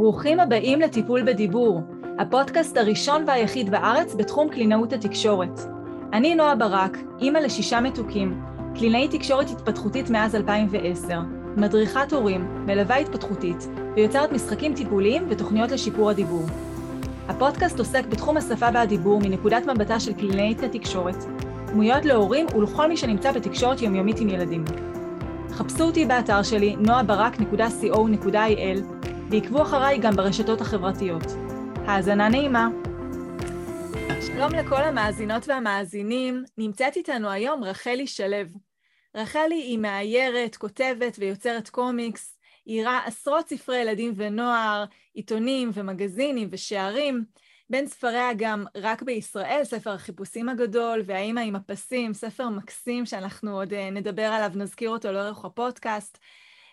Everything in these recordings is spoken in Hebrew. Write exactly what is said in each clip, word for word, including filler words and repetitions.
ברוכים הבאים לטיפול בדיבור, הפודקאסט הראשון והיחיד בארץ בתחום קלינאות התקשורת. אני נועה ברק, אמא לשישה מתוקים, קלינאית תקשורת התפתחותית מאז אלפיים ועשר, מדריכת הורים, מלווה התפתחותית, ויוצרת משחקים טיפוליים ותוכניות לשיפור הדיבור. הפודקאסט עוסק בתחום השפה והדיבור מנקודת מבטה של קלינאית התקשורת, דמויות להורים ולכל מי שנמצא בתקשורת יומיומית עם ילדים. חפשו אותי באתר שלי נועה ברק נקודה סי או נקודה איי אל ועקבו אחריי גם ברשתות החברתיות. האזנה נעימה. שלום לכל המאזינות והמאזינים, נמצאת איתנו היום רחלי שלו. רחלי היא מאיירת, כותבת ויוצרת קומיקס, עירה עשרות ספרי ילדים ונוער, עיתונים ומגזינים ושערים, בין ספריה גם רק בישראל, ספר החיפושים הגדול, והאימא עם הפסים, ספר מקסים שאנחנו עוד נדבר עליו, נזכיר אותו לאורך הפודקאסט.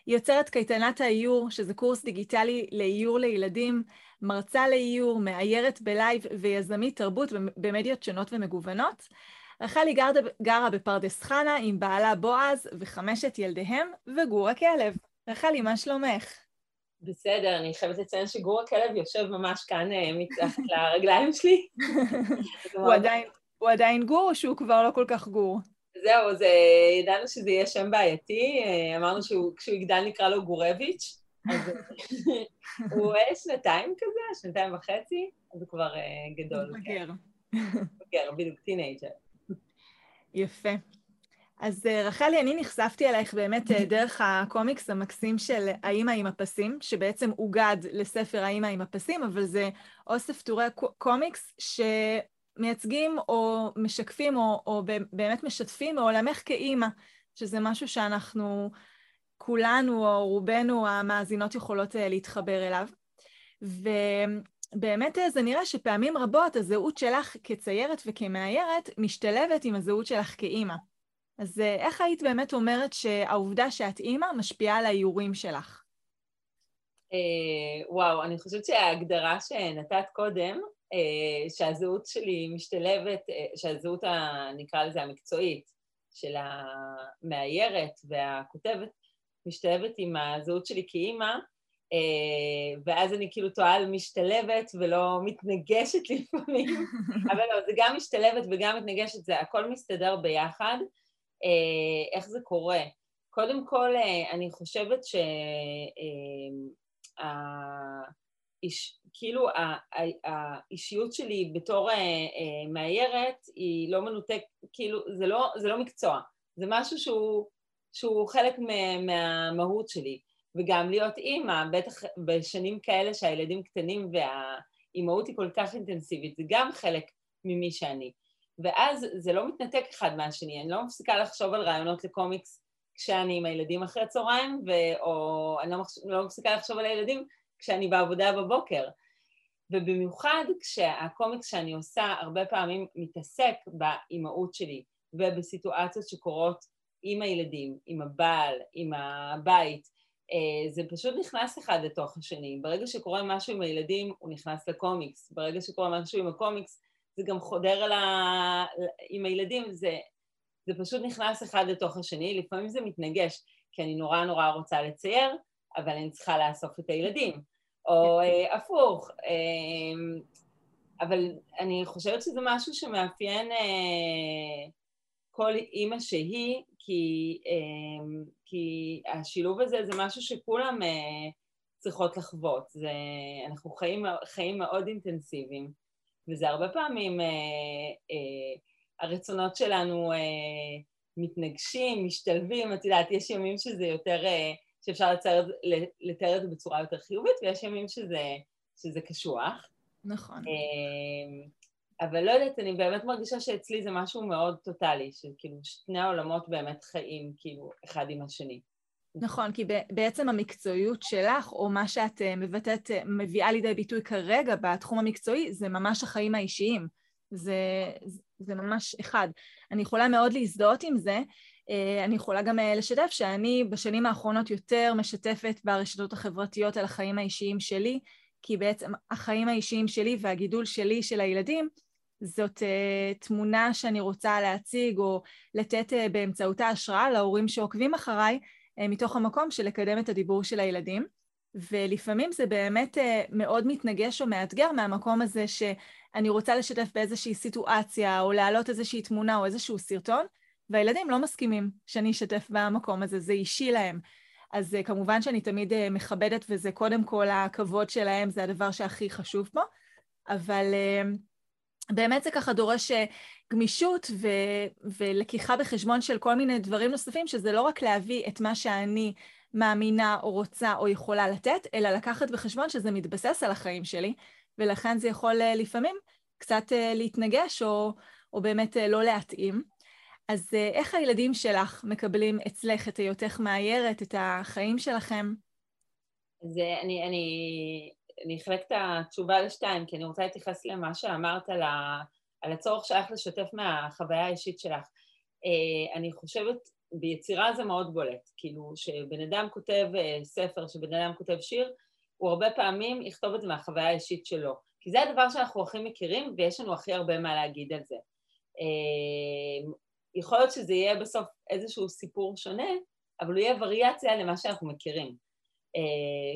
היא יוצרת קייטנת האיור, שזה קורס דיגיטלי לאיור לילדים, מרצה לאיור, מאיירת בלייב ויזמית תרבות במדיות שונות ומגוונות. רחלי גרה בפרדס חנה עם בעלה בועז וחמשת ילדיהם וגור הכלב. רחלי, מה שלומך? בסדר, אני חייבת לציין שגור הכלב יושב ממש כאן מתחת לרגליים שלי. הוא עדיין גור או שהוא כבר לא כל כך גור? זהו, ידענו שזה יהיה שם בעייתי, אמרנו שכשהוא יגדל נקרא לו גורביץ', אז הוא שנתיים כזה, שנתיים וחצי, אז הוא כבר גדול. בגר. בגר, בדיוק טינאג'ר. יפה. אז רחלי, אני נחשפתי עלייך באמת דרך הקומיקס המקסים של האמא עם הפסים, שבעצם הוגד לספר האמא עם הפסים, אבל זה אוסף תורי קומיקס שמייצגים או משקפים או, או באמת משתפים מעולמך כאמא, שזה משהו שאנחנו כולנו או רובנו המאזינות יכולות להתחבר אליו. ו... באמת זה נראה שפעמים רבות הזהות שלך כציירת וכמאיירת משתלבת עם הזהות שלך כאימא. אז איך היית באמת אומרת שהעובדה שאת אימא משפיעה על האיורים שלך? וואו, אני חושבת שההגדרה שנתת קודם, שהזהות שלי משתלבת, שהזהות נקרא לזה המקצועית של המאיירת והכותבת משתלבת עם הזהות שלי כאימא, ואז אני כאילו תועל משתלבת ולא מתנגשת לפעמים, אבל לא, זה גם משתלבת וגם מתנגשת, זה הכל מסתדר ביחד. איך זה קורה? קודם כל, אני חושבת שכאילו האישיות שלי בתור מאיירת היא לא מנותק, כאילו זה לא מקצוע, זה משהו שהוא חלק מהמהות שלי. וגם להיות אימא, בטח בשנים כאלה שהילדים קטנים והאימהות היא כל כך אינטנסיבית, זה גם חלק ממי שאני. ואז זה לא מתנתק אחד מהשני, אני לא מפסיקה לחשוב על רעיונות לקומיקס כשאני עם הילדים אחרי הצהריים, ו... או אני לא, מחש... לא מפסיקה לחשוב על הילדים כשאני בעבודה בבוקר. ובמיוחד כשהקומיקס שאני עושה הרבה פעמים מתעסק באימהות שלי, ובסיטואציות שקורות עם הילדים, עם הבעל, עם הבית, זה פשוט נכנס אחד לתוך השני. ברגע שקורה משהו עם הילדים, הוא נכנס לקומיקס. ברגע שקורה משהו עם הקומיקס, זה גם חודר ה... עם הילדים, זה... זה פשוט נכנס אחד לתוך השני. לפעמים זה מתנגש, כי אני נורא נורא רוצה לצייר, אבל אני צריכה לאסוף את הילדים. או הפוך. אבל אני חושבת שזה משהו שמאפיין כל אימא שהיא, כי, כי השילוב הזה זה משהו שכולם צריכות לחוות. זה, אנחנו חיים, חיים מאוד אינטנסיביים, וזה הרבה פעמים הרצונות שלנו מתנגשים, משתלבים. את יודעת, יש ימים שזה יותר, שאפשר לצייר, לתאר את זה בצורה יותר חיובית, ויש ימים שזה, שזה קשוח. נכון. אבל לא יודעת, אני באמת מרגישה שאצלי זה משהו מאוד טוטלי, שכאילו שני העולמות באמת חיים כאילו אחד עם השני. נכון, כי בעצם המקצועיות שלך, או מה שאת מבטאת, מביאה לידי ביטוי כרגע בתחום המקצועי, זה ממש החיים האישיים. זה, זה ממש אחד. אני יכולה מאוד להזדהות עם זה, אני יכולה גם לשתף שאני בשנים האחרונות יותר משתפת ברשתות החברתיות על החיים האישיים שלי, כי בעצם החיים האישיים שלי והגידול שלי של הילדים, זאת uh, תמונה שאני רוצה להציג או לתת uh, באמצעותה השראה להורים שעוקבים אחריי, uh, מתוך המקום של לקדם את הדיבור של הילדים. ולפעמים זה באמת מאוד מתנגש או מאתגר מהמקום הזה שאני רוצה לשתף באיזושהי סיטואציה, או להעלות איזושהי תמונה או איזשהו סרטון, והילדים לא מסכימים שאני אשתף במקום הזה, זה אישי להם. אז כמובן שאני תמיד מכבדת, וזה קודם כל הכבוד שלהם, זה הדבר שהכי חשוב בו, אבל באמת זה ככה דורש גמישות ו- ולקיחה בחשבון של כל מיני דברים נוספים, שזה לא רק להביא את מה שאני מאמינה או רוצה או יכולה לתת, אלא לקחת בחשבון שזה מתבסס על החיים שלי, ולכן זה יכול לפעמים קצת להתנגש או, או באמת לא להתאים. אז איך הילדים שלך מקבלים אצלך את היותך מאיירת, את החיים שלכם? אז אני, אני, אני אחלק את התשובה לשתיים, כי אני רוצה להתייחס למה שאמרת על, ה, על הצורך שלך לשתף מהחוויה האישית שלך. אני חושבת, ביצירה זה מאוד בולט, כאילו שבן אדם כותב ספר, שבן אדם כותב שיר, הוא הרבה פעמים יכתוב את זה מהחוויה האישית שלו, כי זה הדבר שאנחנו הכי מכירים, ויש לנו הכי הרבה מה להגיד על זה. יכול להיות שזה יהיה בסוף איזשהו סיפור שונה, אבל הוא יהיה וריאציה למה שאנחנו מכירים.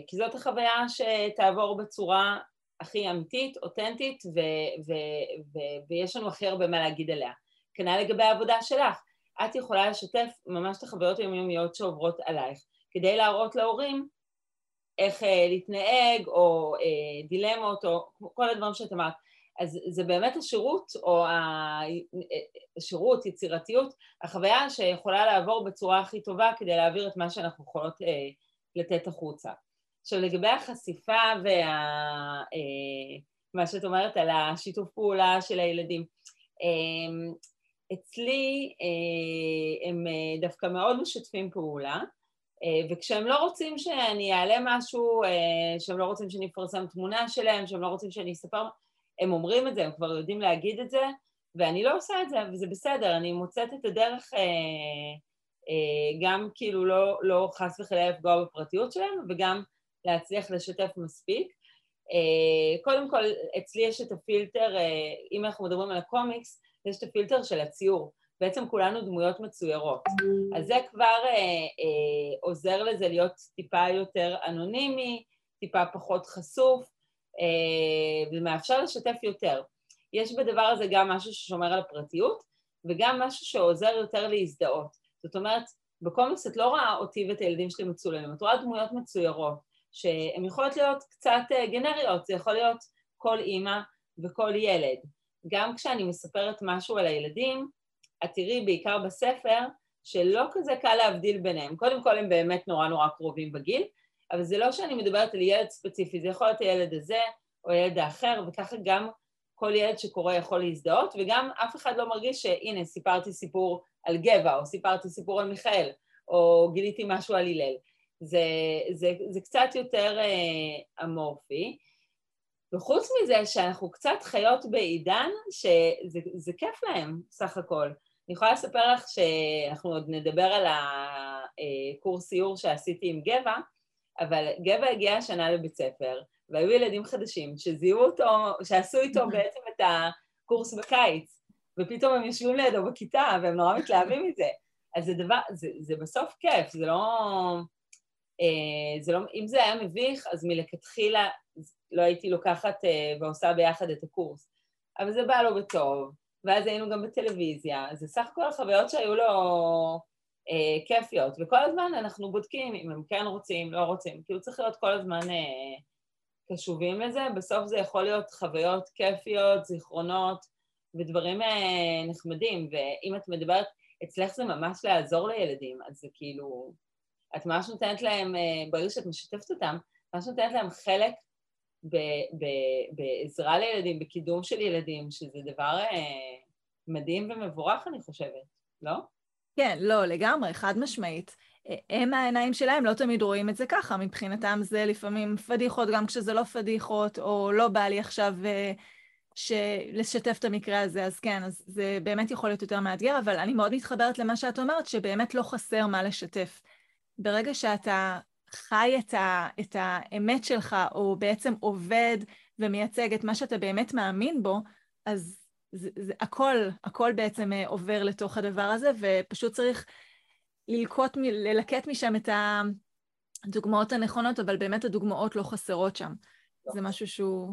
כי זאת החוויה שתעבור בצורה הכי אמיתית, אותנטית, ויש לנו הכי הרבה מה להגיד עליה. כנ"ל לגבי העבודה שלך, את יכולה לשתף ממש את החוויות היומיומיות שעוברות עלייך, כדי להראות להורים איך להתנהג, או דילמות, או כל הדברים שאת אמרת. אז זה באמת השירות, או השירות, יצירתיות, החוויה שיכולה לעבור בצורה הכי טובה כדי להעביר את מה שאנחנו יכולות לתת החוצה. עכשיו, לגבי החשיפה ומה שאת אומרת על השיתוף פעולה של הילדים, אצלי הם דווקא מאוד משתפים פעולה, וכשהם לא רוצים שאני אעלה משהו, שהם לא רוצים שאני אפרסם תמונה שלהם, שהם לא רוצים שאני אספר, הם אומרים את זה, הם כבר יודעים להגיד את זה, ואני לא עושה את זה, וזה בסדר, אני מוצאת את הדרך גם כאילו לא, לא חס וחלילה לפגוע בפרטיות שלהם, וגם להצליח לשתף מספיק. קודם כל, אצלי יש את הפילטר, אם אנחנו מדברים על הקומיקס, יש את הפילטר של הציור, בעצם כולנו דמויות מצוירות, אז זה כבר אה, אה, עוזר לזה להיות טיפה יותר אנונימי, טיפה פחות חשוף, אה, ומאפשר לשתף יותר. יש בדבר הזה גם משהו ששומר על הפרטיות, וגם משהו שעוזר יותר להזדהות. זאת אומרת, בקומיקס את לא רואה אותי ואת הילדים שלי מצולמים, את רואה דמויות מצוירות, שהן יכולות להיות קצת אה, גנריות, זה יכול להיות כל אימא וכל ילד. גם כשאני מספרת משהו על הילדים, את תראי בעיקר בספר שלא כזה קל להבדיל ביניהם. קודם כל הם באמת נורא נורא קרובים בגיל, אבל זה לא שאני מדברת על ילד ספציפי, זה יכול להיות הילד הזה או הילד האחר, וככה גם כל ילד שקורא יכול להזדהות, וגם אף אחד לא מרגיש שהנה סיפרתי סיפור על גבע, או סיפרתי סיפור על מיכאל, או גיליתי משהו על הלל. זה, זה, זה קצת יותר אה, אמורפי. וחוץ מזה שאנחנו קצת חיות בעידן, שזה זה כיף להם סך הכל. אני יכולה לספר לך שאנחנו עוד נדבר על הקורס סיור שעשיתי עם גבע, אבל גבע הגיע השנה לבית ספר, והיו ילדים חדשים שזיהו אותו, שעשו איתו בעצם את הקורס בקיץ, ופתאום הם יושבים לידו בכיתה, והם נורא מתלהבים מזה. אז זה, דבר, זה, זה בסוף כיף, זה לא... זה לא, אם זה היה מביך, אז מלכתחילה לא הייתי לוקחת ועושה ביחד את הקורס. אבל זה בא לו בטוב, ואז היינו גם בטלוויזיה. זה סך כל החוויות שהיו לו אה, כיפיות, וכל הזמן אנחנו בודקים אם הם כן רוצים, לא רוצים. כאילו צריך להיות כל הזמן אה, קשובים לזה. בסוף זה יכול להיות חוויות כיפיות, זיכרונות, ודברים אה, נחמדים. ואם את מדברת, אצלך זה ממש לעזור לילדים, אז זה כאילו... את ממש נותנת להם, ברגע שאת משתפת אותם, ממש נותנת להם חלק ב- ב- בעזרה לילדים, בקידום של ילדים, שזה דבר אה, מדהים ומבורך, אני חושבת, לא? כן, לא, לגמרי, חד משמעית. הם העיניים שלהם לא תמיד רואים את זה ככה, מבחינתם זה לפעמים פדיחות, גם כשזה לא פדיחות, או לא בא לי עכשיו אה, לשתף את המקרה הזה, אז כן, אז זה באמת יכול להיות יותר מאתגר, אבל אני מאוד מתחברת למה שאת אומרת, שבאמת לא חסר מה לשתף. ברגע שאתה חי את, ה, את האמת שלך, או בעצם עובד ומייצג את מה שאתה באמת מאמין בו, אז זה, זה, הכל, הכל בעצם עובר לתוך הדבר הזה, ופשוט צריך ללקוט, ללקט משם את, ה, הדוגמאות הנכונות, אבל באמת הדוגמאות לא חסרות שם. זה משהו שהוא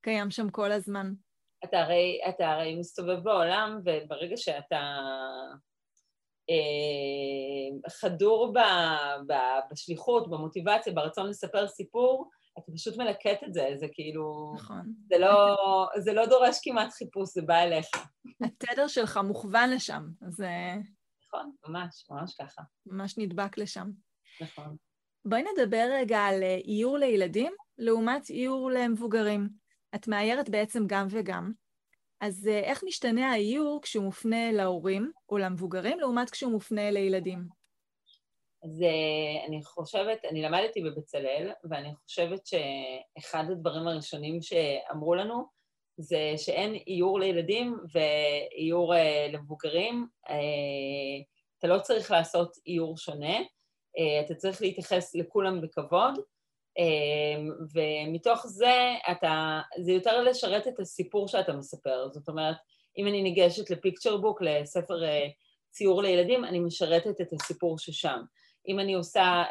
קיים שם כל הזמן. אתה הרי, אתה הרי מסתובב בעולם, וברגע שאתה אה, חדור ב, ב, בשליחות, במוטיבציה, ברצון לספר סיפור, אתה פשוט מלקט את זה, זה כאילו... נכון. זה לא, זה לא דורש כמעט חיפוש, זה בא אליך. התדר שלך מוכוון לשם, זה... נכון, ממש, ממש ככה. ממש נדבק לשם. נכון. בואי נדבר רגע על איור לילדים, לעומת איור למבוגרים. את מאיירת בעצם גם וגם. אז איך משתנה האיור כשהוא מופנה להורים או למבוגרים, לעומת כשהוא מופנה לילדים? אז אני חושבת, אני למדתי בבצלל, ואני חושבת שאחד הדברים הראשונים שאמרו לנו, זה שאין איור לילדים ואיור למבוגרים. אתה לא צריך לעשות איור שונה, אתה צריך להתייחס לכולם בכבוד, ומתוך זה אתה, זה יותר לשרת את הסיפור שאתה מספר. זאת אומרת, אם אני ניגשת לפיקצ'ר בוק, לספר ציור לילדים, אני משרתת את הסיפור ששם. אם אני עושה,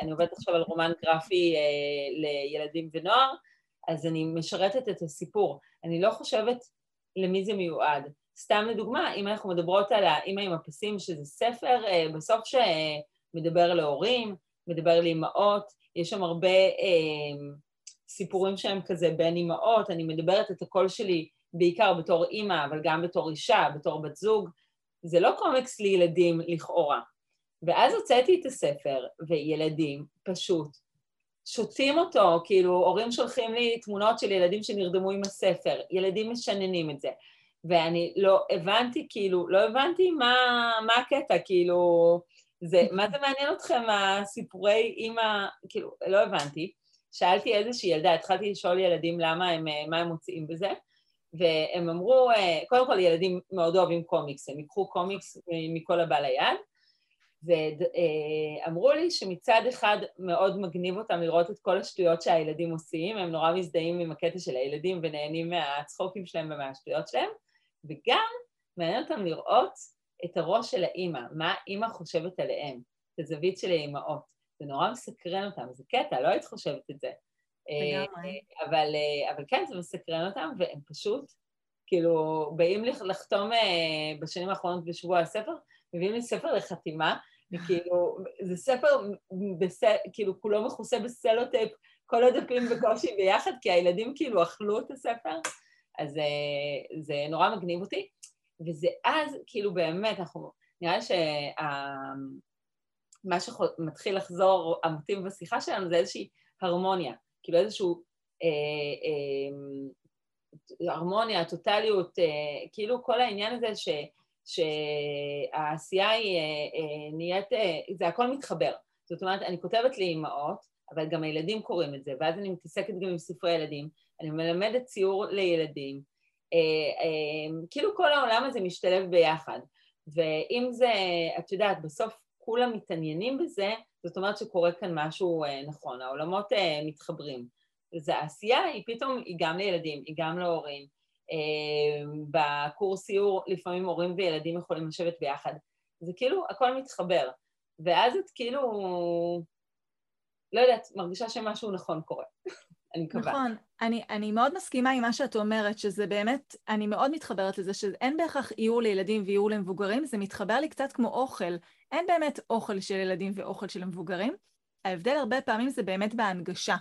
אני עובדת עכשיו על רומן גרפי לילדים ונוער, אז אני משרתת את הסיפור. אני לא חושבת למי זה מיועד. סתם לדוגמה, אם אנחנו מדברות על האמא עם הפסים, שזה ספר בסוף שמדבר להורים, מדבר לאמאות, יש שם הרבה סיפורים שהם כזה בין אמאות, אני מדברת את הקול שלי בעיקר בתור אמא, אבל גם בתור אישה, בתור בת זוג, זה לא קומיקס לילדים לכאורה. ואז הוצאתי את הספר, וילדים פשוט שותים אותו, כאילו הורים שולחים לי תמונות של ילדים שנרדמו עם הספר, ילדים משננים את זה, ואני לא הבנתי, כאילו, לא הבנתי מה, מה הקטע, כאילו, זה, מה זה מעניין אתכם, הסיפורי אימא, כאילו, לא הבנתי. שאלתי איזושהי ילדה, התחלתי לשאול ילדים למה הם, מה הם מוצאים בזה, והם אמרו, קודם כל ילדים מאוד אוהבים קומיקס, הם יקחו קומיקס מכל הבא ליד, ואמרו לי שמצד אחד מאוד מגניב אותם לראות את כל השטויות שהילדים עושים, הם נורא מזדהים עם הקטע של הילדים ונהנים מהצחוקים שלהם ומהשטויות שלהם, וגם מעניין אותם לראות את הראש של האמא, מה האמא חושבת עליהם, את הזווית של האמאות, זה נורא מסקרן אותם, זה קטע, לא היית חושבת את זה. אבל, אבל כן, זה מסקרן אותם, והם פשוט, כאילו, באים לחתום בשנים האחרונות בשבוע הספר, מביאים לי ספר לחתימה, וכאילו, זה ספר, בס... כאילו, כולו מכוסה בסלוטייפ, כל הדפים בקושי ביחד, כי הילדים כאילו אכלו את הספר, אז זה נורא מגניב אותי, וזה אז, כאילו, באמת, אנחנו... נראה שמה שמתחיל לחזור המוטיב בשיחה שלנו, זה איזושהי הרמוניה, כאילו איזשהו הרמוניה, טוטליות, כאילו כל העניין הזה שהעשייה היא נהיית, זה הכל מתחבר. זאת אומרת, אני כותבת לאמאות, אבל גם הילדים קוראים את זה, ואז אני מתעסקת גם עם ספרי ילדים, אני מלמדת ציור לילדים, כאילו כל העולם הזה משתלב ביחד. ואם זה, את יודעת, בסוף כולם מתעניינים בזה, זאת אומרת שקורה כאן משהו נכון, העולמות מתחברים. אז העשייה היא פתאום, היא גם לילדים, היא גם להורים. בקורס סיור לפעמים הורים וילדים יכולים לשבת ביחד. זה כאילו הכל מתחבר. ואז את כאילו, לא יודעת, מרגישה שמשהו נכון קורה. אני מקווה. נכון, אני, אני מאוד מסכימה עם מה שאת אומרת, שזה באמת, אני מאוד מתחברת לזה, שאין בהכרח איור לילדים ואיור למבוגרים, זה מתחבר לי קצת כמו אוכל. אין באמת אוכל של ילדים ואוכל של מבוגרים. ההבדל הרבה פעמים זה באמת בהנגשה.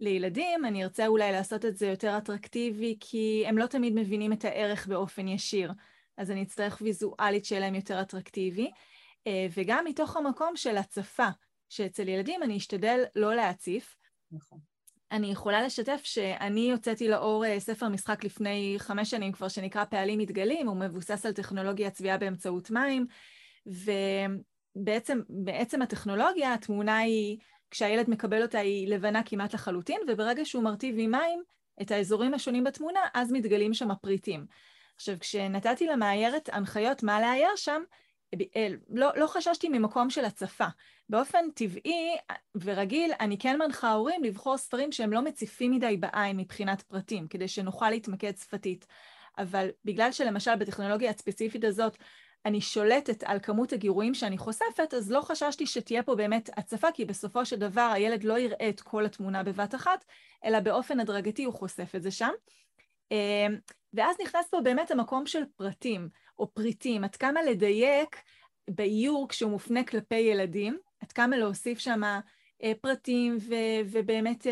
לילדים, אני ארצה אולי לעשות את זה יותר אטרקטיבי, כי הם לא תמיד מבינים את הערך באופן ישיר, אז אני אצטרך ויזואלית שיהיה להם יותר אטרקטיבי, וגם מתוך המקום של הצפה, שאצל ילדים אני אשתדל לא להציף. נכון. אני יכולה לשתף שאני יוצאתי לאור ספר משחק לפני חמש שנים כבר, שנקרא פעלים מתגלים, הוא מבוסס על טכנולוגיה צביעה באמצעות מים, ובעצם בעצם הטכנולוגיה, התמונה היא... כשהילד מקבל אותה היא לבנה כמעט לחלוטין, וברגע שהוא מרטיב עם מים את האזורים השונים בתמונה, אז מתגלים שם הפריטים. עכשיו, כשנתתי למאיירת הנחיות מה לאייר שם, לא, לא חששתי ממקום של הצפה. באופן טבעי ורגיל, אני כן מנחה הורים לבחור ספרים שהם לא מציפים מדי בעין מבחינת פרטים, כדי שנוכל להתמקד שפתית. אבל בגלל שלמשל בטכנולוגיה הספציפית הזאת, אני שולטת על כמות הגירויים שאני חושפת, אז לא חששתי שתהיה פה באמת הצפה, כי בסופו של דבר הילד לא יראה את כל התמונה בבת אחת, אלא באופן הדרגתי הוא חושף את זה שם. ואז נכנס פה באמת המקום של פרטים או פריטים, עד כמה לדייק באיור כשהוא מופנה כלפי ילדים, עד כמה להוסיף שם פרטים ו- ובאמת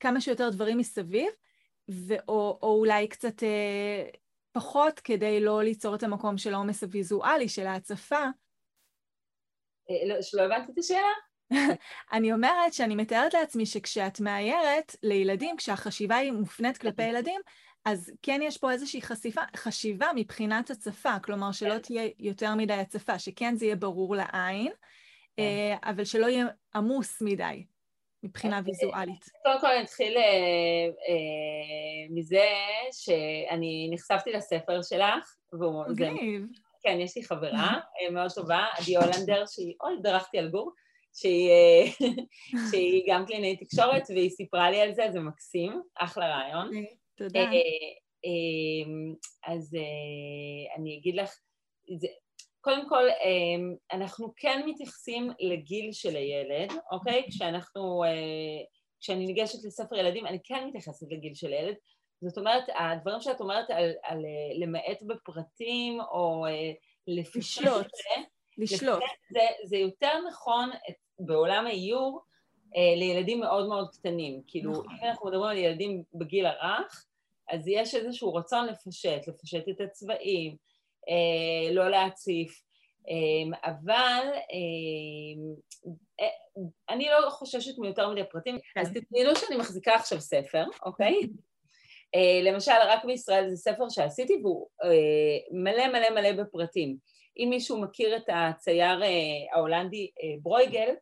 כמה שיותר דברים מסביב, ו- או, או אולי קצת פחות כדי לא ליצור את המקום של העומס הוויזואלי, של ההצפה. שלא הבנתי את השאלה? אני אומרת שאני מתארת לעצמי שכשאת מאיירת לילדים, כשהחשיבה היא מופנית כלפי ילדים, אז כן יש פה איזושהי חשיפה, חשיבה מבחינת הצפה, כלומר שלא תהיה יותר מדי הצפה, שכן זה יהיה ברור לעין, אבל שלא יהיה עמוס מדי מבחינה ויזואלית. קודם כל נתחיל מזה שאני נחשפתי לספר שלך, מגניב. כן, יש לי חברה מאוד טובה, עדי הולנדר, שהיא עוד דרכתי על גור, שהיא גם קלינאית תקשורת, והיא סיפרה לי על זה, זה מקסים, אחלה רעיון. תודה. אז אני אגיד לך, קודם כל, אנחנו כן מתייחסים לגיל של הילד, אוקיי? כשאנחנו, כשאני ניגשת לספר ילדים, אני כן מתייחסת לגיל של הילד, זאת אומרת, הדברים שאת אומרת על, על למעט בפרטים, או לפשלות, לשלוט. זה, זה יותר נכון בעולם האיור לילדים מאוד מאוד קטנים. כאילו, אם אנחנו מדברים על ילדים בגיל הרך, אז יש איזשהו רצון לפשט, לפשט את הצבעים, לא להציף. אבל אני לא חוששת מיותר מדי פרטים. אז תתנינו שאני מחזיקה עכשיו ספר, אוקיי? למשל, רק בישראל זה ספר שעשיתי, והוא מלא מלא מלא בפרטים. אם מישהו מכיר את הצייר ההולנדי ברויגל,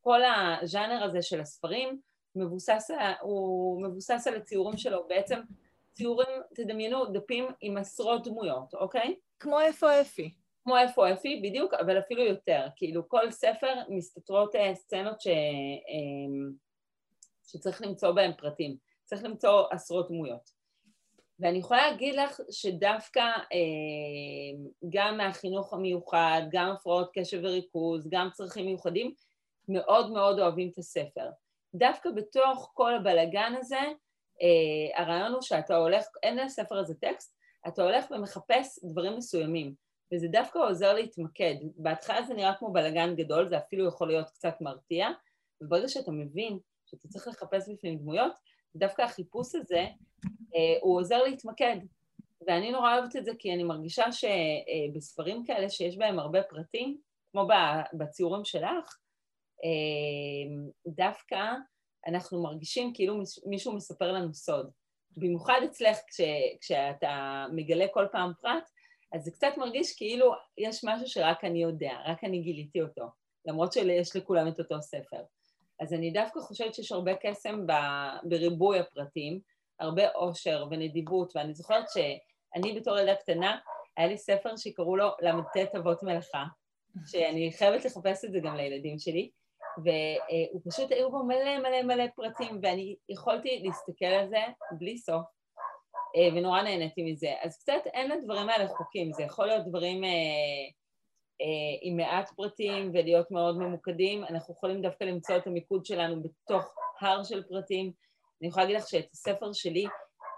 כל הז'אנר הזה של הספרים מבוסס, הוא מבוסס על הציורים שלו, בעצם ציורים, תדמיינו, דפים עם עשרות דמויות, אוקיי? כמו איפה אפי. כמו איפה אפי, בדיוק, אבל אפילו יותר, כאילו כל ספר מסתתרות סצנות ש... שצריך למצוא בהם פרטים, צריך למצוא עשרות דמויות. ואני יכולה להגיד לך שדווקא אה, גם מהחינוך המיוחד, גם הפרעות קשב וריכוז, גם צרכים מיוחדים, מאוד מאוד אוהבים את הספר. דווקא בתוך כל הבלגן הזה, אה, הרעיון הוא שאתה הולך, אין לספר הזה טקסט, אתה הולך ומחפש דברים מסוימים, וזה דווקא עוזר להתמקד. בהתחלה זה נראה כמו בלגן גדול, זה אפילו יכול להיות קצת מרתיע, וברגע שאתה מבין שאתה צריך לחפש בפנים דמויות, דווקא החיפוש הזה, הוא עוזר להתמקד, ואני נורא אוהבת את זה, כי אני מרגישה שבספרים כאלה שיש בהם הרבה פרטים, כמו בציורים שלך, דווקא אנחנו מרגישים כאילו מישהו מספר לנו סוד. במיוחד אצלך, כשאתה מגלה כל פעם פרט, אז זה קצת מרגיש כאילו יש משהו שרק אני יודע, רק אני גיליתי אותו, למרות שיש לכולם את אותו ספר. אז אני דווקא חושבת שיש הרבה קסם בריבוי הפרטים, הרבה אושר ונדיבות, ואני זוכרת שאני בתור ילדה קטנה, היה לי ספר שקראו לו למדת אבות מלאכה, שאני חייבת לחפש את זה גם לילדים שלי, והוא פשוט היו בו מלא מלא מלא פרטים, ואני יכולתי להסתכל על זה בלי סוף, ונורא נהניתי מזה. אז קצת אין לדברים האלה חוקים, זה יכול להיות דברים עם מעט פרטים ולהיות מאוד ממוקדים, אנחנו יכולים דווקא למצוא את המיקוד שלנו בתוך הר של פרטים. אני יכולה להגיד לך שאת הספר שלי,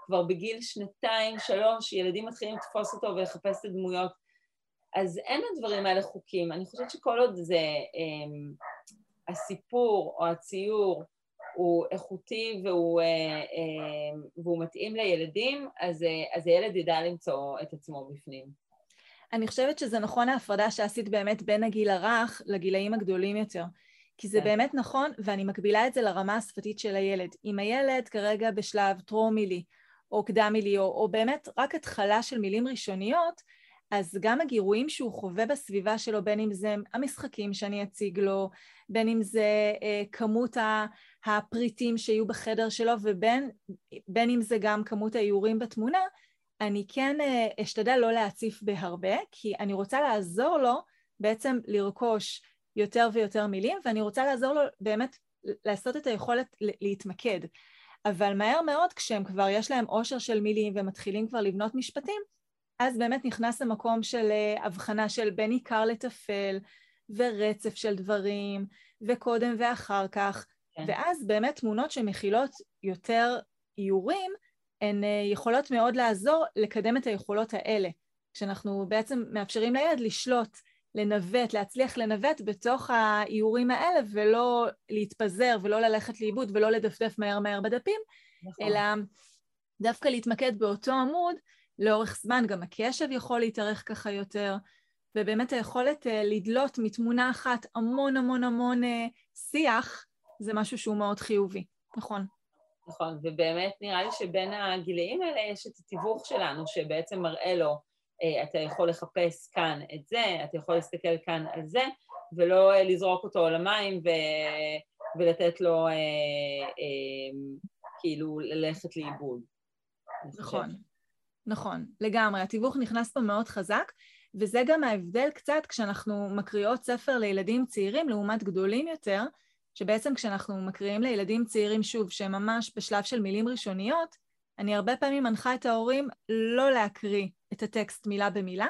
כבר בגיל שנתיים, שלוש, ילדים מתחילים לתפוס אותו ולחפש את הדמויות, אז אין הדברים האלה חוקים. אני חושבת שכל עוד זה, אה, הסיפור או הציור הוא איכותי והוא, אה, אה, והוא מתאים לילדים, אז, אה, אז הילד ידע למצוא את עצמו בפנים. אני חושבת שזה נכון ההפרדה שעשית באמת בין הגיל הרך לגילאים הגדולים יותר. כי זה באמת נכון, ואני מקבילה את זה לרמה השפתית של הילד. אם הילד כרגע בשלב טרום מילי, או קדם מילי, או, או באמת רק התחלה של מילים ראשוניות, אז גם הגירויים שהוא חווה בסביבה שלו, בין אם זה המשחקים שאני אציג לו, בין אם זה אה, כמות הפריטים שיהיו בחדר שלו, ובין בין אם זה גם כמות האיורים בתמונה, אני כן אה, אשתדל לא להציף בהרבה, כי אני רוצה לעזור לו בעצם לרכוש יותר ויותר מילים, ואני רוצה לעזור לו באמת לעשות את היכולת להתמקד. אבל מהר מאוד, כשהם כבר יש להם עושר של מילים, ומתחילים כבר לבנות משפטים, אז באמת נכנס למקום של הבחנה של בין עיקר לטפל, ורצף של דברים, וקודם ואחר כך, כן. ואז באמת תמונות שמכילות יותר איורים, הן יכולות מאוד לעזור לקדם את היכולות האלה, כשאנחנו בעצם מאפשרים ליד לשלוט, לנווט, להצליח לנווט בתוך האיורים האלה, ולא להתפזר, ולא ללכת לאיבוד, ולא לדפדף מהר מהר בדפים, נכון. אלא דווקא להתמקד באותו עמוד, לאורך זמן גם הקשב יכול להתארך ככה יותר, ובאמת היכולת לדלות מתמונה אחת המון המון המון שיח, זה משהו שהוא מאוד חיובי, נכון? נכון, ובאמת נראה לי שבין הגילאים האלה יש את התיווך שלנו, שבעצם מראה לו, אתה יכול לחפש כאן את זה, אתה יכול להסתכל כאן על זה, ולא לזרוק אותו למים ו- ולתת לו, אה, אה, כאילו, ללכת לאיבוד. נכון, נכון, לגמרי. התיווך נכנס פה מאוד חזק, וזה גם ההבדל קצת כשאנחנו מקריאות ספר לילדים צעירים לעומת גדולים יותר, שבעצם כשאנחנו מקריאים לילדים צעירים שוב, שהם ממש בשלב של מילים ראשוניות, אני הרבה פעמים מנחה את ההורים לא להקריא את הטקסט מילה במילה,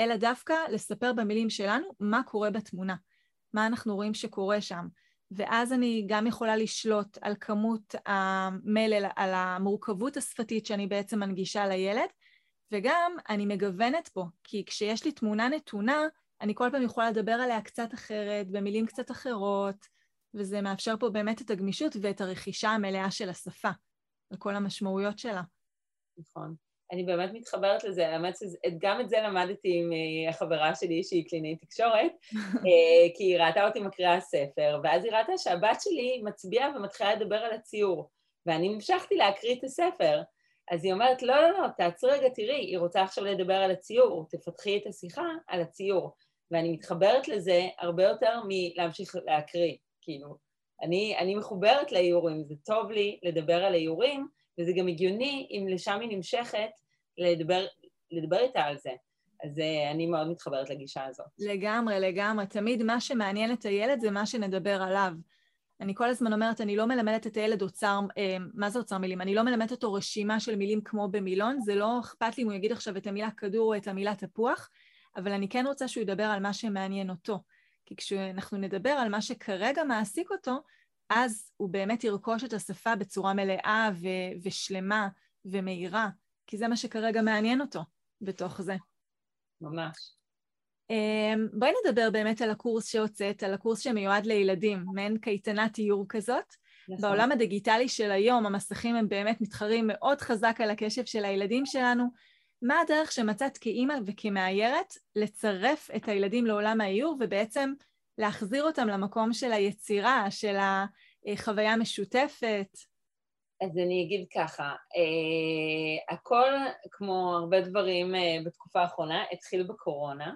אלא דווקא לספר במילים שלנו מה קורה בתמונה, מה אנחנו רואים שקורה שם. ואז אני גם יכולה לשלוט על כמות המלל, על המורכבות השפתית שאני בעצם מנגישה לילד, וגם אני מגוונת פה, כי כשיש לי תמונה נתונה, אני כל פעם יכולה לדבר עליה קצת אחרת, במילים קצת אחרות, וזה מאפשר פה באמת את הגמישות ואת הרכישה המלאה של השפה, על כל המשמעויות שלה. נכון. אני באמת מתחברת לזה, גם את זה למדתי עם החברה שלי שהיא קלינית תקשורת, כי היא ראתה אותי מקריאה ספר, ואז היא ראתה שהבת שלי מצביעה ומתחילה לדבר על הציור, ואני המשכתי להקריא את הספר, אז היא אומרת, לא, לא, לא, תעצרי רגע, תראי, היא רוצה עכשיו לדבר על הציור, תפתחי את השיחה על הציור, ואני מתחברת לזה הרבה יותר מלהמשיך להקריא, כאילו, אני, אני מחוברת לאיורים, זה טוב לי לדבר על האיורים, וזה גם הגיוני אם לשם היא נמשכת לדבר, לדבר איתה על זה. אז אני מאוד מתחברת לגישה הזאת. לגמרי, לגמרי. תמיד מה שמעניין את הילד זה מה שנדבר עליו. אני כל הזמן אומרת, אני לא מלמדת את הילד אוצר, מה זה אוצר מילים? אני לא מלמדת אותו רשימה של מילים כמו במילון, זה לא אכפת לי אם הוא יגיד עכשיו את המילה כדור או את המילה תפוח, אבל אני כן רוצה שהוא ידבר על מה שמעניין אותו. כי כשאנחנו נדבר על מה שכרגע מעסיק אותו, אז הוא באמת ירכוש את השפה בצורה מלאה ו- ושלמה ומהירה, כי זה מה שכרגע מעניין אותו בתוך זה. ממש. בואי נדבר באמת על הקורס שהוצאת, על הקורס שמיועד לילדים, מעין קייטנת איור כזאת. נכון. בעולם הדיגיטלי של היום, המסכים הם באמת מתחרים מאוד חזק על הקשב של הילדים שלנו. מה הדרך שמצאת כאימא וכמאיירת לצרף את הילדים לעולם האיור ובעצם להחזיר אותם למקום של היצירה, של החוויה המשותפת? אז אני אגיד ככה, אה, הכל, כמו הרבה דברים אה, בתקופה האחרונה, התחיל בקורונה,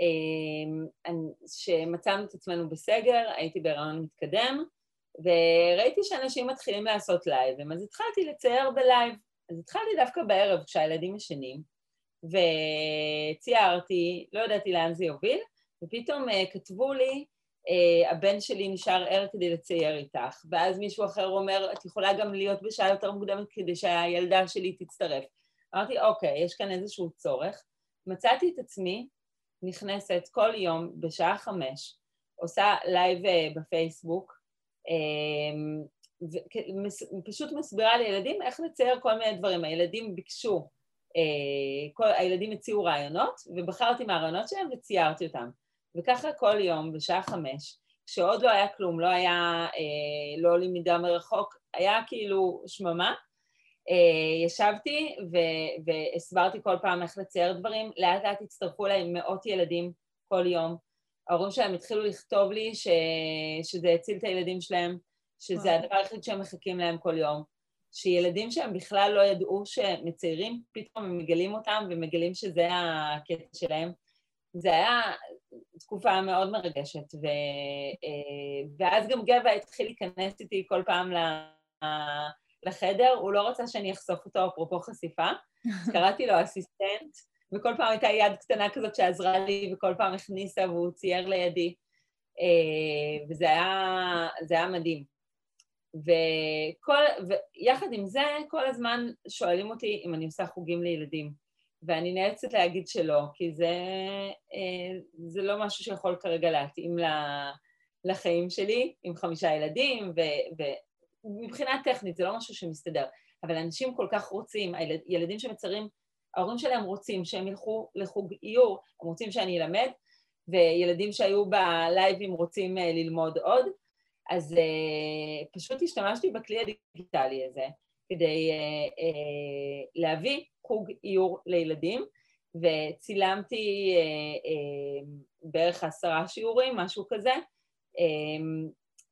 אה, שמצאנו את עצמנו בסגר, הייתי בהיריון מתקדם, וראיתי שאנשים מתחילים לעשות לייב, אז התחלתי לצייר בלייב, אז התחלתי דווקא בערב כשהילדים ישנים, וציירתי, לא ידעתי לאן זה יוביל, ופתאום uh, כתבו לי, uh, הבן שלי נשאר ער כדי לצייר איתך, ואז מישהו אחר אומר, את יכולה גם להיות בשעה יותר מוקדמת כדי שהילדה שלי תצטרף. אמרתי, אוקיי, יש כאן איזשהו צורך. מצאתי את עצמי, נכנסת כל יום בשעה חמש, עושה לייב uh, בפייסבוק, uh, ו- פשוט מסבירה לילדים איך לצייר כל מיני דברים. הילדים ביקשו, uh, כל, הילדים הציעו רעיונות, ובחרתי מהרעיונות שלהם וציירתי אותם. וככה כל יום, בשעה חמש, כשעוד לא היה כלום, לא היה, אה, לא למידה מרחוק, היה כאילו שממה, אה, ישבתי ו- והסברתי כל פעם איך לצייר דברים, לאט לאט הצטרפו להם מאות ילדים כל יום, ההורים שלהם התחילו לכתוב לי ש- שזה הציל את הילדים שלהם, שזה הדבר היחיד שהם מחכים להם כל יום, שילדים שהם בכלל לא ידעו שמציירים, פתאום הם מגלים אותם ומגלים שזה הקטע שלהם, זה היה תקופה מאוד מרגשת, ו... ואז גם גבע התחיל להיכנס איתי כל פעם לחדר, הוא לא רוצה שאני אחשוף אותו, אפרופו חשיפה, קראתי לו אסיסטנט, וכל פעם הייתה יד קטנה כזאת שעזרה לי, וכל פעם הכניסה והוא צייר לידי, וזה היה, זה היה מדהים. וכל... ויחד עם זה, כל הזמן שואלים אותי אם אני עושה חוגים לילדים, ואני נאלצת להגיד שלא, כי זה, זה לא משהו שיכול כרגע להתאים לחיים שלי, עם חמישה ילדים, ומבחינה טכנית זה לא משהו שמסתדר. אבל אנשים כל כך רוצים, הילדים שמצרים, ההורים שלהם רוצים שהם ילכו לחוג איור, הם רוצים שאני אלמד, וילדים שהיו בלייבים רוצים ללמוד עוד, אז פשוט השתמשתי בכלי הדיגיטלי הזה, כדי להביא חוג איור לילדים, וצילמתי בערך עשרה שיעורים, משהו כזה,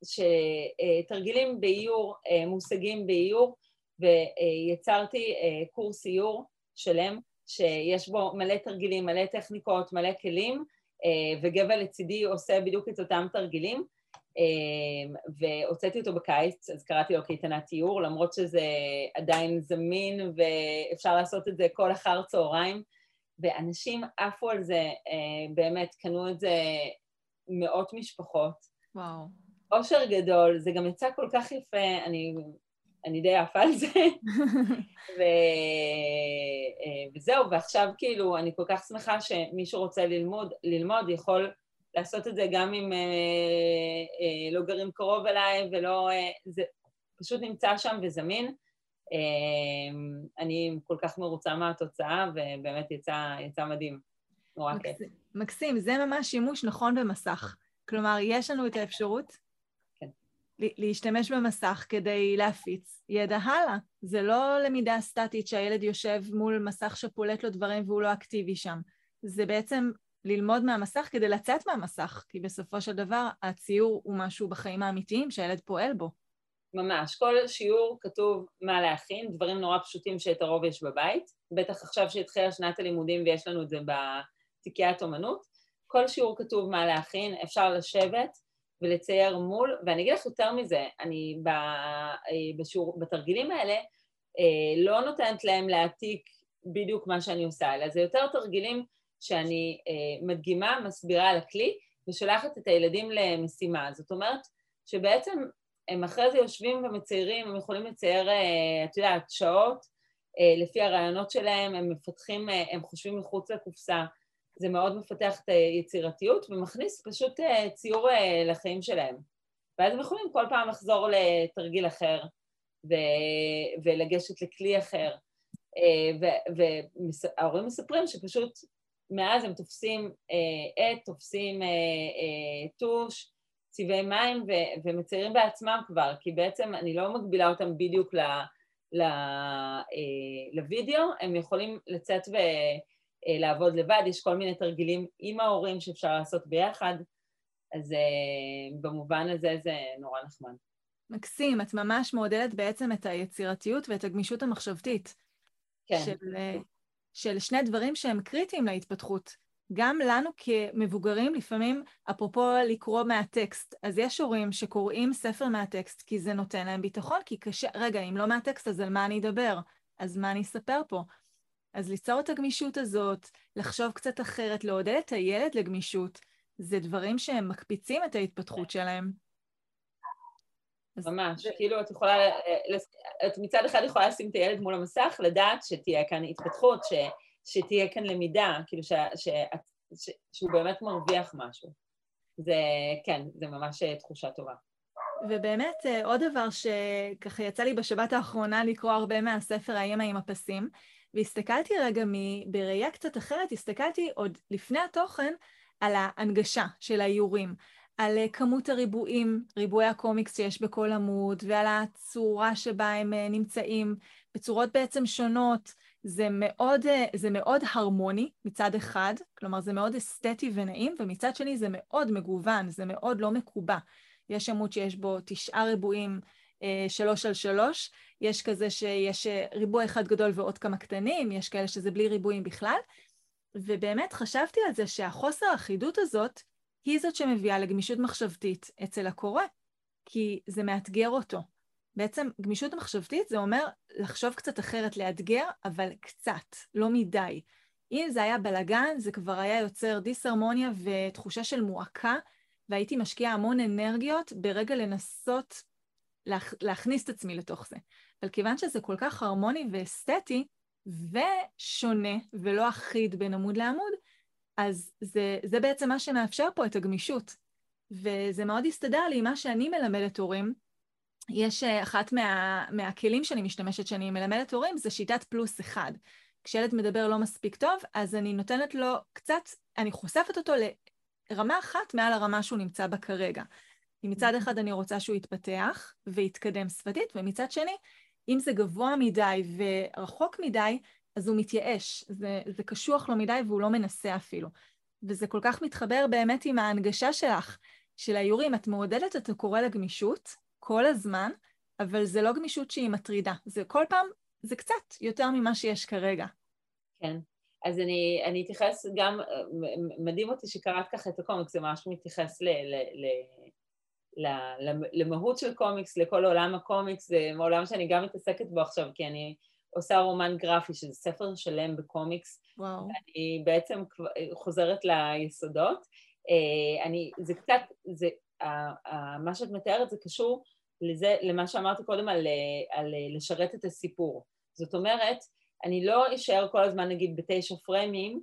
שתרגילים באיור, מושגים באיור, ויצרתי קורס איור שלם, שיש בו מלא תרגילים, מלא טכניקות, מלא כלים, וגבל לצידי עושה בדיוק את אותם תרגילים, והוצאתי אותו בקיץ, אז קראתי לו קייטנת איור, למרות שזה עדיין זמין, ואפשר לעשות את זה כל אחר צהריים, ואנשים עפו על זה, באמת קנו את זה מאות משפחות. וואו. אושר גדול, זה גם יצא כל כך יפה, אני... אני די עפה על זה, ו... וזהו, ועכשיו כאילו אני כל כך שמחה שמי שרוצה ללמוד, ללמוד יכול לעשות את זה גם אם אה, אה, לא גרים קרוב אליי ולא, אה, זה פשוט נמצא שם וזמין, אה, אני כל כך מרוצה מהתוצאה ובאמת יצא, יצא מדהים, נורא מקס... כיף. מקסים, זה ממש שימוש נכון במסך, כלומר יש לנו את האפשרות, להשתמש במסך כדי להפיץ ידע הלאה. זה לא למידה סטטית שהילד יושב מול מסך שפולט לו דברים והוא לא אקטיבי שם. זה בעצם ללמוד מהמסך כדי לצאת מהמסך, כי בסופו של דבר הציור הוא משהו בחיים האמיתיים שהילד פועל בו. ממש, כל שיעור כתוב מה להכין, דברים נורא פשוטים שאת הרוב יש בבית, בטח עכשיו שהתחילה שנת הלימודים ויש לנו את זה בתיקיית אומנות, כל שיעור כתוב מה להכין, אפשר לשבת, ולצייר מול, ואני אגיד לך יותר מזה, אני בשיעור, בתרגילים האלה לא נותנת להם להעתיק בדיוק מה שאני עושה, אלא זה יותר תרגילים שאני מדגימה, מסבירה על הכלי, ושולחת את הילדים למשימה. זאת אומרת שבעצם הם אחרי זה יושבים ומציירים, הם יכולים לצייר, את יודעת, שעות, לפי הרעיונות שלהם, הם מפתחים, הם חושבים מחוץ לקופסה, זה מאוד מפתח את היצירתיות, ומכניס פשוט ציור לחיים שלהם. ואז הם יכולים כל פעם לחזור לתרגיל אחר, ו- ולגשת לכלי אחר. וההורים מספרים שפשוט מאז הם תופסים עט, תופסים טוש, צבעי מים, ו- ומציירים בעצמם כבר, כי בעצם אני לא מגבילה אותם בדיוק ל- ל- לוידאו, הם יכולים לצאת ו... לעבוד לבד, יש כל מיני תרגילים עם ההורים שאפשר לעשות ביחד, אז במובן הזה זה נורא נחמד. מקסים, את ממש מעודדת בעצם את היצירתיות ואת הגמישות המחשבתית. כן. של, של שני דברים שהם קריטיים להתפתחות. גם לנו כמבוגרים לפעמים, אפרופו לקרוא מהטקסט, אז יש הורים שקוראים ספר מהטקסט כי זה נותן להם ביטחון, כי קשה, רגע, אם לא מהטקסט אז על מה אני אדבר? אז מה אני אספר פה? אז ליצור את הגמישות הזאת, לחשוב קצת אחרת, לעודד את הילד לגמישות, זה דברים שהם מקפיצים את ההתפתחות שלהם. ממש, כאילו את יכולה, את מצד אחד יכולה לשים את הילד מול המסך, לדעת שתהיה כאן התפתחות, שתהיה כאן למידה, כאילו שהוא באמת מרוויח משהו. זה, כן, זה ממש תחושה טובה. ובאמת, עוד דבר שככה יצא לי בשבת האחרונה לקרוא הרבה מהספר האימא עם הפסים, והסתכלתי רגע בראייה קצת אחרת, הסתכלתי עוד לפני התוכן על ההנגשה של האיורים, על כמות הריבועים, ריבועי הקומיקס שיש בכל עמוד, ועל הצורה שבה הם נמצאים, בצורות בעצם שונות, זה מאוד, זה מאוד הרמוני מצד אחד, כלומר זה מאוד אסתטי ונעים, ומצד שני זה מאוד מגוון, זה מאוד לא מקובע. יש עמוד שיש בו תשעה ריבועים, שלוש על שלוש, יש כזה שיש ריבוע אחד גדול ועוד כמה קטנים, יש כאלה שזה בלי ריבועים בכלל, ובאמת חשבתי על זה שהחוסר האחידות הזאת היא זאת שמביאה לגמישות מחשבתית אצל הקורא, כי זה מאתגר אותו. בעצם גמישות מחשבתית זה אומר לחשוב קצת אחרת, לאתגר, אבל קצת, לא מדי. אם זה היה בלגן, זה כבר היה יוצר דיסהרמוניה ותחושה של מועקה, והייתי משקיעה המון אנרגיות ברגע לנסות להכניס את עצמי לתוך זה. אבל כיוון שזה כל כך הרמוני ואסתטי, ושונה ולא אחיד בין עמוד לעמוד, אז זה, זה בעצם מה שמאפשר פה את הגמישות. וזה מאוד הסתדר לי מה שאני מלמדת הורים. יש אחת מה, מהכלים שאני משתמשת שאני מלמדת הורים, זה שיטת פלוס אחד. כשילד מדבר לא מספיק טוב, אז אני נותנת לו קצת, אני חושפת אותו לרמה אחת מעל הרמה שהוא נמצא בה כרגע. אם מצד אחד אני רוצה שהוא יתפתח ויתקדם שפתית, ומצד שני, אם זה גבוה מדי ורחוק מדי, אז הוא מתייאש, זה, זה קשוח לו מדי והוא לא מנסה אפילו. וזה כל כך מתחבר באמת עם ההנגשה שלך, של היורים, את מעודדת, אתה קורא לגמישות כל הזמן, אבל זה לא גמישות שהיא מטרידה, זה כל פעם, זה קצת יותר ממה שיש כרגע. כן, אז אני, אני אתייחס גם, מדהים אותי שקראת ככה את הקומיקס, זה משהו מתייחס ל... ל, ל... למהות של קומיקס, לכל עולם הקומיקס, זה עולם שאני גם מתעסקת בו עכשיו, כי אני עושה רומן גרפי, שזה ספר שלם בקומיקס, אני בעצם חוזרת ליסודות, אני, זה קצת, זה, מה שאת מתארת זה קשור לזה, למה שאמרתי קודם על, על לשרת את הסיפור, זאת אומרת, אני לא אשאר כל הזמן נגיד בתשע פרמים,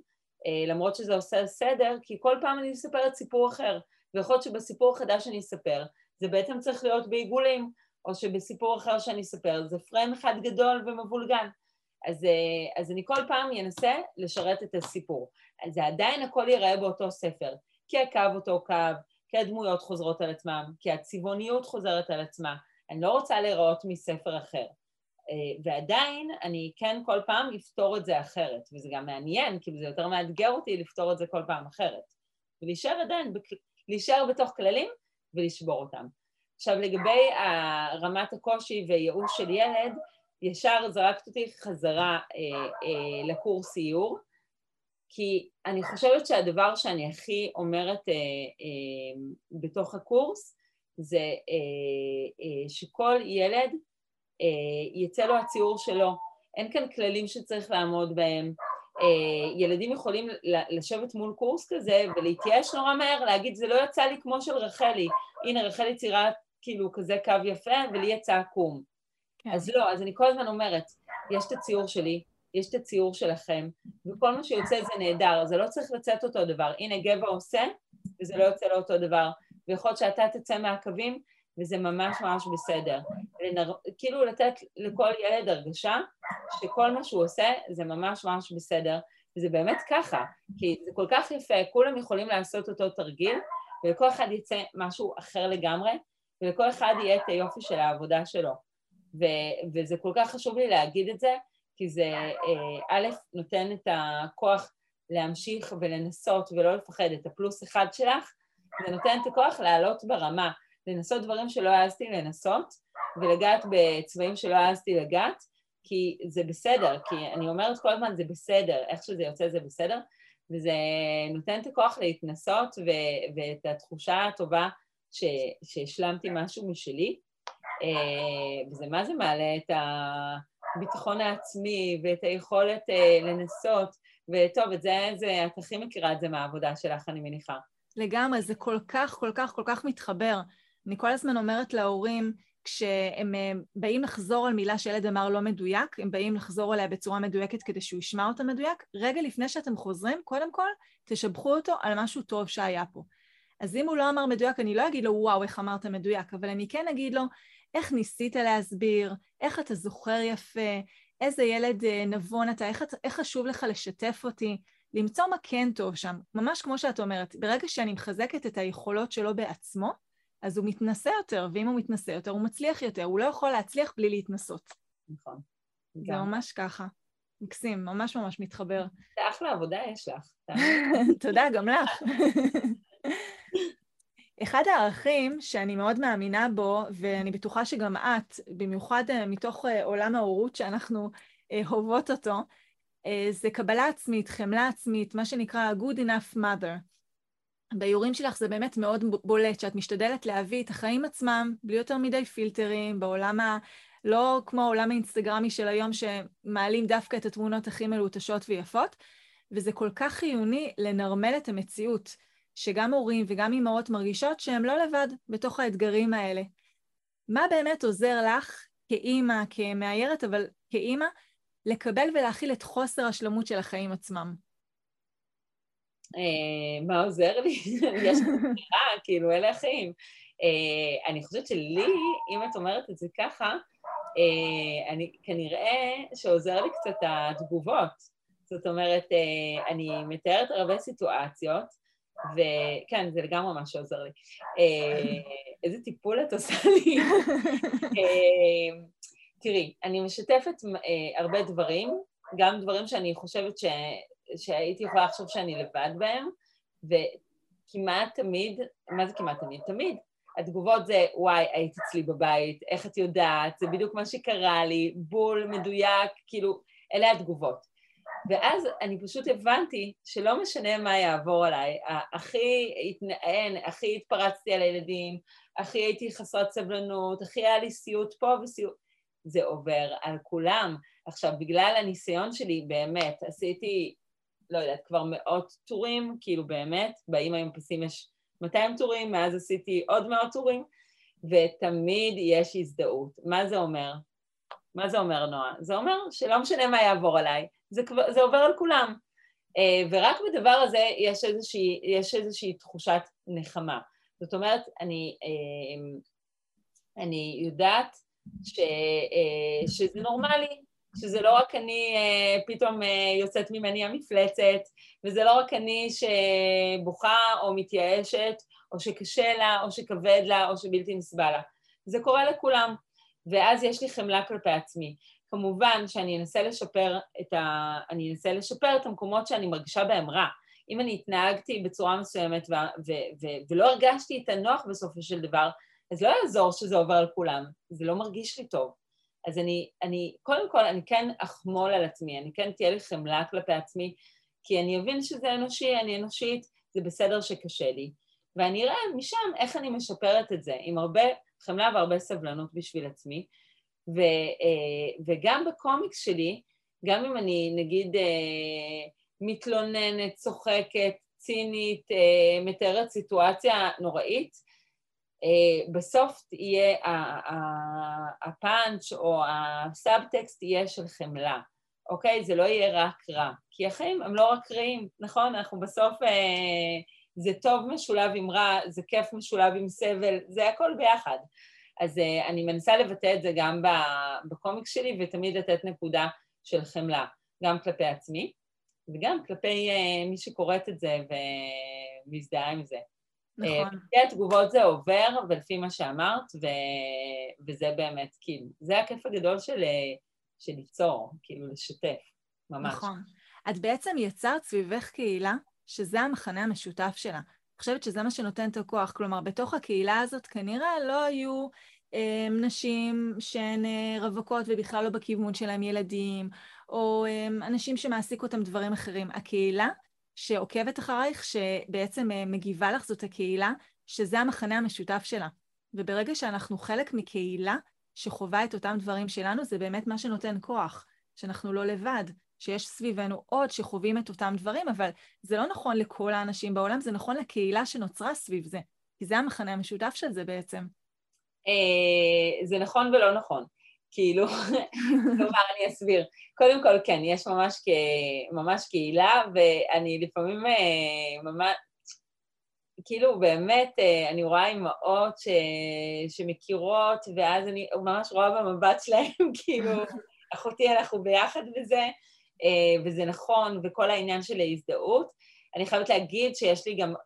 למרות שזה עושה סדר, כי כל פעם אני אספר סיפור אחר, ויכול להיות שבסיפור חדש שאני אספר, זה בעצם צריך להיות בעיגולים, או שבסיפור אחר שאני אספר, זה פריים אחד גדול ומבולגן. אז, אז אני כל פעם אנסה לשרת את הסיפור. אז עדיין הכל ייראה באותו ספר, כי הקו אותו קו, כי הדמויות חוזרות על עצמם, כי הצבעוניות חוזרת על עצמה. אני לא רוצה להיראות מספר אחר. ועדיין אני כן כל פעם אפתור את זה אחרת, וזה גם מעניין, כי זה יותר מאתגר אותי לפתור את זה כל פעם אחרת. ולהישאר עדיין בכל... להישאר בתוך כללים ולשבור אותם. עכשיו, לגבי רמת הקושי וייאוש של ילד, ישר זרקת אותי חזרה אה, אה, לקורס איור, כי אני חושבת שהדבר שאני הכי אומרת אה, אה, בתוך הקורס, זה אה, אה, שכל ילד אה, יצא לו הציור שלו. אין כאן כללים שצריך לעמוד בהם, ילדים יכולים לשבת מול קורס כזה ולהתייאש נורא מהר, להגיד זה לא יצא לי כמו של רחלי, הנה רחלי צירה כאילו כזה קו יפה ולי יצא עקום. אז לא, אז אני כל הזמן אומרת, יש את הציור שלי, יש את הציור שלכם, וכל מה שיוצא זה נהדר, זה לא צריך לצאת אותו דבר, הנה גבע עושה וזה לא יוצא לו אותו דבר, ויכול שאתה תצא מהקווים וזה ממש ממש בסדר. כאילו לתת לכל ילד הרגשה שכל מה שהוא עושה זה ממש ממש בסדר, וזה באמת ככה, כי זה כל כך יפה, כולם יכולים לעשות אותו תרגיל, ולכל אחד יצא משהו אחר לגמרי, ולכל אחד יהיה את היופי של העבודה שלו. ו- וזה כל כך חשוב לי להגיד את זה, כי זה א', נותן את הכוח להמשיך ולנסות ולא לפחד, את הפלוס אחד שלך, זה נותן את הכוח לעלות ברמה, לנסות דברים שלא העזתי לנסות, ולגעת בצבעים שלא העזתי לגעת, כי זה בסדר, כי אני אומרת כל הזמן, זה בסדר, איך שזה יוצא זה בסדר, וזה נותן את הכוח להתנסות, ו- ואת התחושה הטובה ש- שהשלמתי משהו משלי, וזה מה זה מעלה את הביטחון העצמי, ואת היכולת לנסות, וטוב, את זה, זה, את הכי מכירה את זה מהעבודה שלך, אני מניחה. לגמרי, זה כל כך, כל כך, כל כך מתחבר. אני כל הזמן אומרת להורים, כשהם באים לחזור על מילה שילד אמר לא מדויק, הם באים לחזור עליה בצורה מדויקת כדי שהוא ישמע אותה מדויק, רגע לפני שאתם חוזרים, קודם כל, תשבחו אותו על משהו טוב שהיה פה. אז אם הוא לא אמר מדויק, אני לא אגיד לו, וואו, איך אמרת מדויק, אבל אני כן אגיד לו, איך ניסית להסביר, איך אתה זוכר יפה, איזה ילד נבון אתה, איך, איך חשוב לך לשתף אותי, למצוא מה כן טוב שם, ממש כמו שאת אומרת, ברגע שאני מחזקת את היכולות שלו בעצמו, אז הוא מתנסה יותר, ואם הוא מתנסה יותר, הוא מצליח יותר, הוא לא יכול להצליח בלי להתנסות. נכון. זה ממש ככה. מקסים, ממש ממש מתחבר. זה אחלה עבודה יש לך. תודה, גם לך. אחד הערכים שאני מאוד מאמינה בו, ואני בטוחה שגם את, במיוחד מתוך עולם ההורות שאנחנו הובות אותו, זה קבלה עצמית, חמלה עצמית, מה שנקרא good enough mother. ביורים שלך זה באמת מאוד בולט, שאת משתדלת להביא את החיים עצמם, בלי יותר מדי פילטרים, בעולם ה... לא כמו העולם האינסטגרמי של היום, שמעלים דווקא את התמונות הכי מלוטשות ויפות, וזה כל כך חיוני לנרמל את המציאות, שגם הורים וגם אמהות מרגישות שהם לא לבד בתוך האתגרים האלה. מה באמת עוזר לך כאימא, כמאיירת, אבל כאימא, לקבל ולהכיל את חוסר השלמות של החיים עצמם? מה עוזר לי? יש נראה, כאילו, אלה החיים. אני חושבת שלי, אם את אומרת את זה ככה, אני כנראה שעוזר לי קצת התגובות. זאת אומרת, אני מתארת הרבה סיטואציות, וכן, זה לגמרי מה שעוזר לי. איזה טיפול את עושה לי? תראי, אני משתפת הרבה דברים, גם דברים שאני חושבת שהייתי יכולה לחשוב שאני לבד בהם, וכמעט תמיד, מה זה כמעט תמיד? תמיד. התגובות זה, וואי, היית אצלי בבית, איך את יודעת, זה בדיוק מה שקרה לי, בול, מדויק, כאילו, אלה התגובות. ואז אני פשוט הבנתי שלא משנה מה יעבור עליי, הכי התנען, הכי התפרצתי על הילדים, הכי הייתי חסרת סבלנות, הכי היה לי סיוט פה וסיוט, זה עובר על כולם. עכשיו, בגלל הניסיון שלי, באמת, עשיתי, לא יודעת, כבר מאות טורים, כאילו באמת, באים היום פסים יש מאתיים טורים, מאז עשיתי עוד מאות טורים, ותמיד יש הזדהות. מה זה אומר? מה זה אומר, נועה? זה אומר שלא משנה מה יעבור עליי, זה, זה עובר על כולם. ורק בדבר הזה יש איזושהי, יש איזושהי תחושת נחמה. זאת אומרת, אני, אני יודעת ש, שזה נורמלי, שזה לא רק אני פתאום יוצאת ממני המפלצת, וזה לא רק אני שבוכה או מתייאשת, או שקשה לה, או שכבד לה, או שבלתי נסבל לה. זה קורה לכולם. ואז יש לי חמלה כלפי עצמי. כמובן שאני אנסה לשפר את ה... אני אנסה לשפר את המקומות שאני מרגישה בהם רע. אם אני התנהגתי בצורה מסוימת ו... ו... ו... ולא הרגשתי את הנוח בסופו של דבר, אז לא יעזור שזה עובר על כולם. זה לא מרגיש לי טוב. אז אני, אני, קודם כל, אני כן אחמול על עצמי, אני כן תהיה לי חמלה כלפי עצמי, כי אני אבין שזה אנושי, אני אנושית, זה בסדר שקשה לי. ואני אראה משם איך אני משפרת את זה, עם הרבה חמלה והרבה סבלנות בשביל עצמי. ו, וגם בקומיקס שלי, גם אם אני נגיד מתלוננת, צוחקת, צינית, מתארת סיטואציה נוראית, בסוף יהיה הפאנץ' או הסאבטקסט יהיה של חמלה, אוקיי? זה לא יהיה רק רע, כי החיים הם לא רק רעים, נכון? אנחנו בסוף, זה טוב משולב עם רע, זה כיף משולב עם סבל, זה הכל ביחד. אז אני מנסה לבטא את זה גם בקומיק שלי, ותמיד לתת נקודה של חמלה, גם כלפי עצמי, וגם כלפי מי שקוראת את זה ומזדהה עם זה. נכון. לפי התגובות זה עובר, ולפי מה שאמרת, וזה באמת, כאילו, זה הכיף הגדול של ליצור, כאילו, לשתף, ממש. נכון. את בעצם יצרת סביבך קהילה, שזה המחנה המשותף שלה. חושבת שזה מה שנותן את הכוח, כלומר, בתוך הקהילה הזאת כנראה לא היו אה, נשים שהן אה, רווקות ובכלל לא בכיוון שלהם ילדים, או אה, אנשים שמעסיקו אותם דברים אחרים. הקהילה שעוקבת אחריך, שבעצם אה, מגיבה לך, זאת הקהילה, שזה המחנה המשותף שלה. וברגע שאנחנו חלק מקהילה שחובה את אותם דברים שלנו, זה באמת מה שנותן כוח, שאנחנו לא לבד. שיש סביבנו עוד שחווים את אותם דברים, אבל זה לא נכון לכל האנשים בעולם, זה נכון לקהילה שנוצרה סביב זה, כי זה המחנה המשותף של זה בעצם. זה נכון ולא נכון, כאילו, כלומר, אני אסביר. קודם כל, כן, יש ממש קהילה, ואני לפעמים, כאילו, באמת, אני רואה אימהות שמכירות, ואז אני ממש רואה במבט שלהם, כאילו, אחותי, אנחנו ביחד בזה, Uh, וזה נכון, וכל העניין של ההזדהות. אני חייבת להגיד שיש לי גם uh,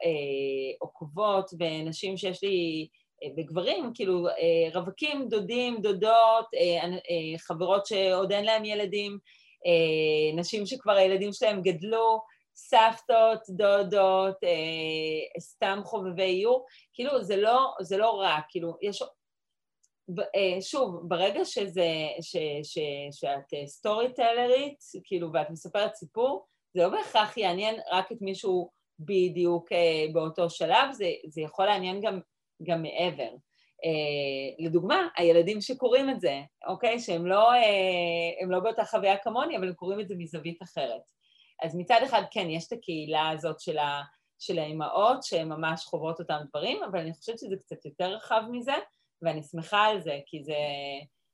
עוקבות ונשים שיש לי, uh, וגברים, כאילו uh, רווקים, דודים, דודות, uh, uh, חברות שעוד אין להם ילדים, uh, נשים שכבר הילדים שלהם גדלו, סבתות, דודות, uh, סתם חובבי איור, כאילו זה לא, זה לא רע, כאילו יש... שוב, ברגע שזה, ש, ש, שאת סטורי טיילרית, כאילו, ואת מספרת סיפור, זה לא בהכרח יעניין רק את מישהו בדיוק באותו שלב, זה, זה יכול לעניין גם, גם מעבר. לדוגמה, הילדים שקוראים את זה, אוקיי? שהם לא, הם לא באותה חוויה כמוני, אבל הם קוראים את זה מזווית אחרת. אז מצד אחד, כן, יש את הקהילה הזאת של ה, של האימהות, שהן ממש חוברות אותם דברים, אבל אני חושבת שזה קצת יותר רחב מזה. ואני שמחה על זה, כי זה,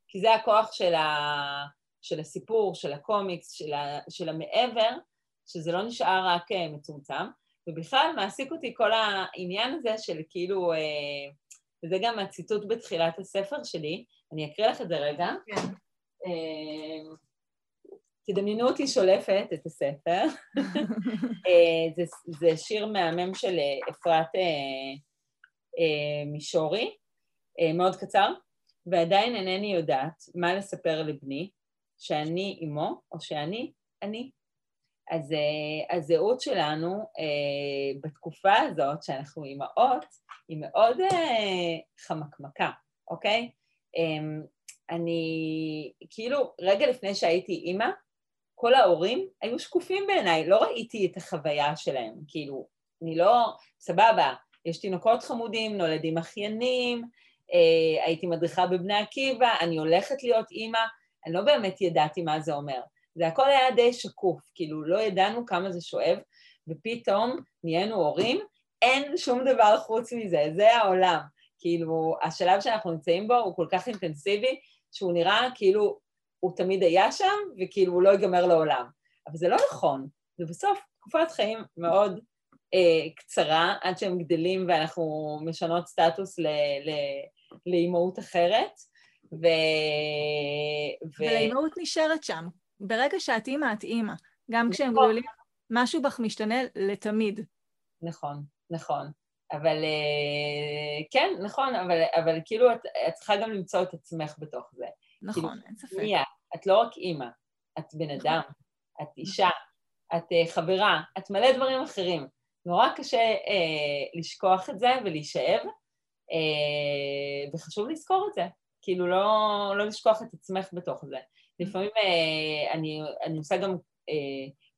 כי זה הכוח של ה, של הסיפור, של הקומיקס, של, ה, של המעבר, שזה לא נשאר רק מצומצם, ובכלל מעסיק אותי כל העניין הזה של כאילו, אה, וזה גם הציטוט בתחילת הספר שלי, אני אקריא לך את זה רגע. כן. אה, תדמיינו אותי שולפת את הספר. אה, זה, זה שיר מהמם של אפרת אה, אה, מישורי, אה, מאוד קצר, ועדיין אינני יודעת מה לספר לבני, שאני אימו או שאני אני. אז הזהות שלנו אה, בתקופה הזאת שאנחנו אימהות, היא מאוד אה, חמקמקה, אוקיי? אה, אני, כאילו, רגע לפני שהייתי אימא, כל ההורים היו שקופים בעיניי, לא ראיתי את החוויה שלהם, כאילו, אני לא, סבבה, יש תינוקות חמודים, נולדים אחיינים, אה, הייתי מדריכה בבני עקיבא, אני הולכת להיות אימא, אני לא באמת ידעתי מה זה אומר. זה הכל היה די שקוף, כאילו לא ידענו כמה זה שואב, ופתאום נהיינו הורים, אין שום דבר חוץ מזה, זה העולם. כאילו, השלב שאנחנו נמצאים בו הוא כל כך אינטנסיבי, שהוא נראה כאילו הוא תמיד היה שם, וכאילו הוא לא ייגמר לעולם. אבל זה לא נכון, זה בסוף תקופת חיים מאוד אה, קצרה, עד שהם גדלים ואנחנו משנות סטטוס לאימהות אחרת, ו... ולאימהות נשארת שם. ברגע שאת אימא, את אימא. גם נכון. כשהם גדולים, משהו בך משתנה לתמיד. נכון, נכון. אבל, כן, נכון, אבל, אבל כאילו את, את צריכה גם למצוא את עצמך בתוך זה. נכון, כאילו, אין ספק. מיה, את לא רק אימא, את בן נכון. אדם, את אישה, נכון. את חברה, את מלא דברים אחרים. נורא קשה אה, לשכוח את זה ולהישאב, אה, וחשוב לזכור את זה. כאילו לא, לא לשכוח את עצמך בתוך זה. לפעמים אני, אני עושה גם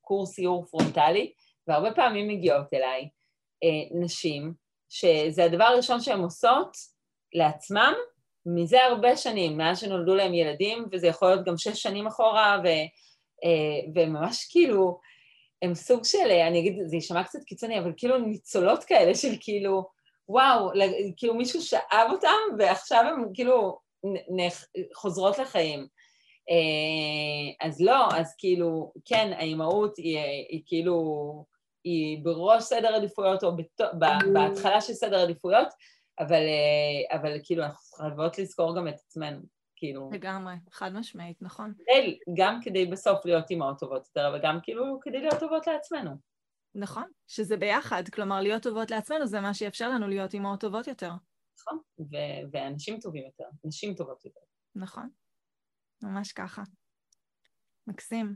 קורס איור פרונטלי, והרבה פעמים מגיעות אליי נשים, שזה הדבר הראשון שהן עושות לעצמם, מזה הרבה שנים, מאז שנולדו להם ילדים, וזה יכול להיות גם שש שנים אחורה, וממש כאילו, הם סוג של, אני אגיד, זה ישמע קצת קיצוני, אבל כאילו ניצולות כאלה של כאילו, וואו, כאילו מישהו שאב אותם, ועכשיו הם כאילו חוזרות לחיים. אז לא, אז כאילו, כן, האימהות היא, היא כאילו, היא בראש סדר עדיפויות, או בת, בהתחלה של סדר עדיפויות, אבל, אבל כאילו, אנחנו חייבות לזכור גם את עצמנו, כאילו. לגמרי, חד משמעית, נכון. כדי, גם כדי בסוף להיות אימהות טובות יותר, אבל גם כאילו כדי להיות טובות לעצמנו. נכון, שזה ביחד, כלומר, להיות טובות לעצמנו זה מה שיאפשר לנו להיות אימהות טובות יותר. נכון, ו- ואנשים טובים יותר, נשים טובות יותר. נכון. ממש ככה. מקסים.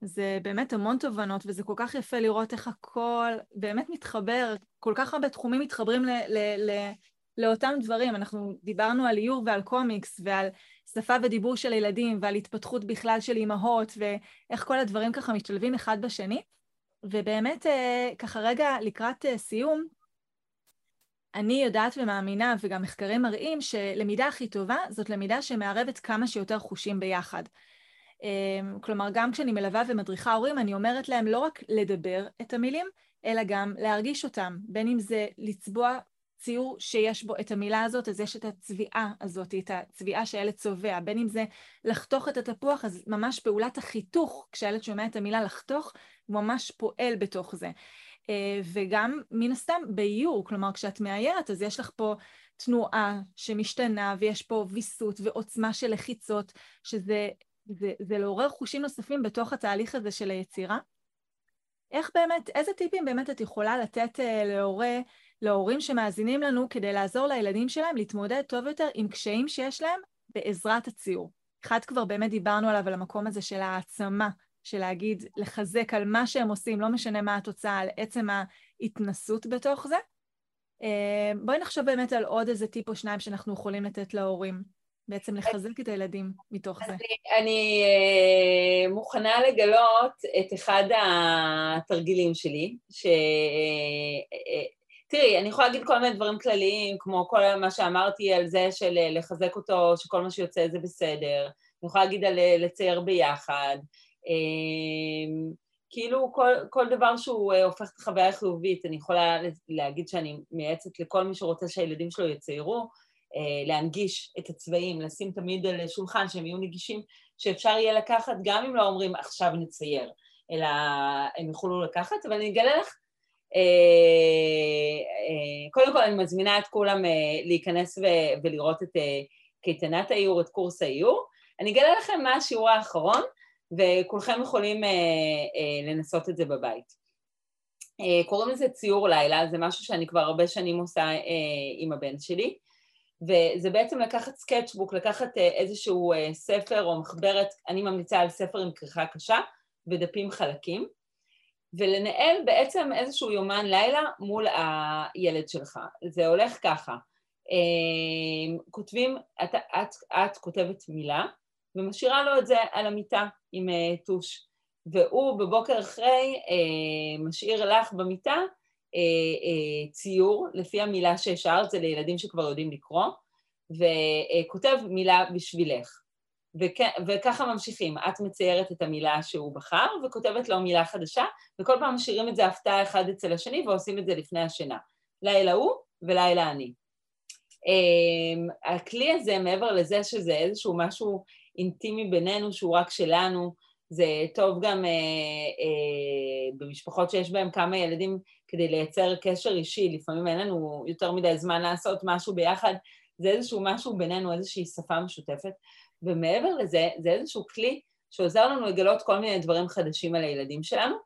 זה באמת המון תובנות, וזה כל כך יפה לראות איך הכל באמת מתחבר, כל כך הרבה תחומים מתחברים ל- ל- ל- לאותם דברים. אנחנו דיברנו על איור ועל קומיקס, ועל שפה ודיבור של ילדים, ועל התפתחות בכלל של אימהות, ואיך כל הדברים ככה משתלבים אחד בשני. ובאמת, ככה רגע לקראת סיום, אני יודעת ומאמינה, וגם מחקרים מראים, שלמידה הכי טובה זאת למידה שמערבת כמה שיותר חושים ביחד. כלומר, גם כשאני מלווה ומדריכה הורים, אני אומרת להם לא רק לדבר את המילים, אלא גם להרגיש אותם, בין אם זה לצבוע ציור שיש בו את המילה הזאת, אז יש את הצביעה הזאת, את הצביעה שהילד צובע, בין אם זה לחתוך את התפוח, אז ממש פעולת החיתוך, כשהילד שומע את המילה לחתוך, הוא ממש פועל בתוך זה. וגם מן הסתם באיור, כלומר כשאת מאיירת אז יש לך פה תנועה שמשתנה ויש פה ויסות ועוצמה של לחיצות, שזה זה, זה לעורר חושים נוספים בתוך התהליך הזה של היצירה. איך באמת, איזה טיפים באמת את יכולה לתת להורה, להורים שמאזינים לנו כדי לעזור לילדים שלהם להתמודד טוב יותר עם קשיים שיש להם בעזרת הציור? אחד כבר באמת דיברנו עליו, על המקום הזה של העצמה, של להגיד, לחזק על מה שהם עושים, לא משנה מה התוצאה, על עצם ההתנסות בתוך זה. בואי נחשוב באמת על עוד איזה טיפ או שניים שאנחנו יכולים לתת להורים, בעצם לחזק את הילדים מתוך זה. אני, אני מוכנה לגלות את אחד התרגילים שלי, ש... תראי, אני יכולה להגיד כל מיני דברים כלליים, כמו כל מה שאמרתי על זה של לחזק אותו, שכל מה שיוצא זה בסדר. אני יכולה להגיד על לצייר ביחד, כאילו כל, כל דבר שהוא הופך את החוויה חיובית, אני יכולה להגיד שאני מייעצת לכל מי שרוצה שהילדים שלו יציירו, להנגיש את הצבעים, לשים תמיד על שולחן שהם יהיו נגישים, שאפשר יהיה לקחת, גם אם לא אומרים עכשיו נצייר, אלא הם יוכלו לקחת, אבל אני אגלה לך, קודם כל אני מזמינה את כולם להיכנס ולראות את קייטנת האיור, את קורס האיור, אני אגלה לכם מה השיעור האחרון, וכולכם יכולים לנסות את זה בבית. קוראים לזה ציור לילה, זה משהו שאני כבר הרבה שנים עושה עם הבן שלי, וזה בעצם לקחת סקצ'בוק, לקחת איזשהו ספר או מחברת, אני ממליצה על ספר עם כריכה קשה, בדפים חלקים, ולנהל בעצם איזשהו יומן לילה מול הילד שלך. זה הולך ככה, כותבים, את, את, את כותבת מילה, ומשאירה לו את זה על המיטה עם טוש, והוא בבוקר אחרי משאיר לך במיטה ציור, לפי המילה שהשארת, זה לילדים שכבר יודעים לקרוא, וכותב מילה בשבילך. וככה ממשיכים, את מציירת את המילה שהוא בחר, וכותבת לו מילה חדשה, וכל פעם משאירים את זה הפתעה אחד אצל השני, ועושים את זה לפני השינה. לילה הוא ולילה אני. הכלי הזה, מעבר לזה שזה איזשהו משהו אינטימי בינינו, שהוא רק שלנו, זה טוב גם אה, אה, במשפחות שיש בהם כמה ילדים כדי לייצר קשר אישי, לפעמים אין לנו יותר מדי זמן לעשות משהו ביחד, זה איזשהו משהו בינינו, איזושהי שפה משותפת, ומעבר לזה, זה איזשהו כלי שעוזר לנו לגלות כל מיני דברים חדשים על הילדים שלנו,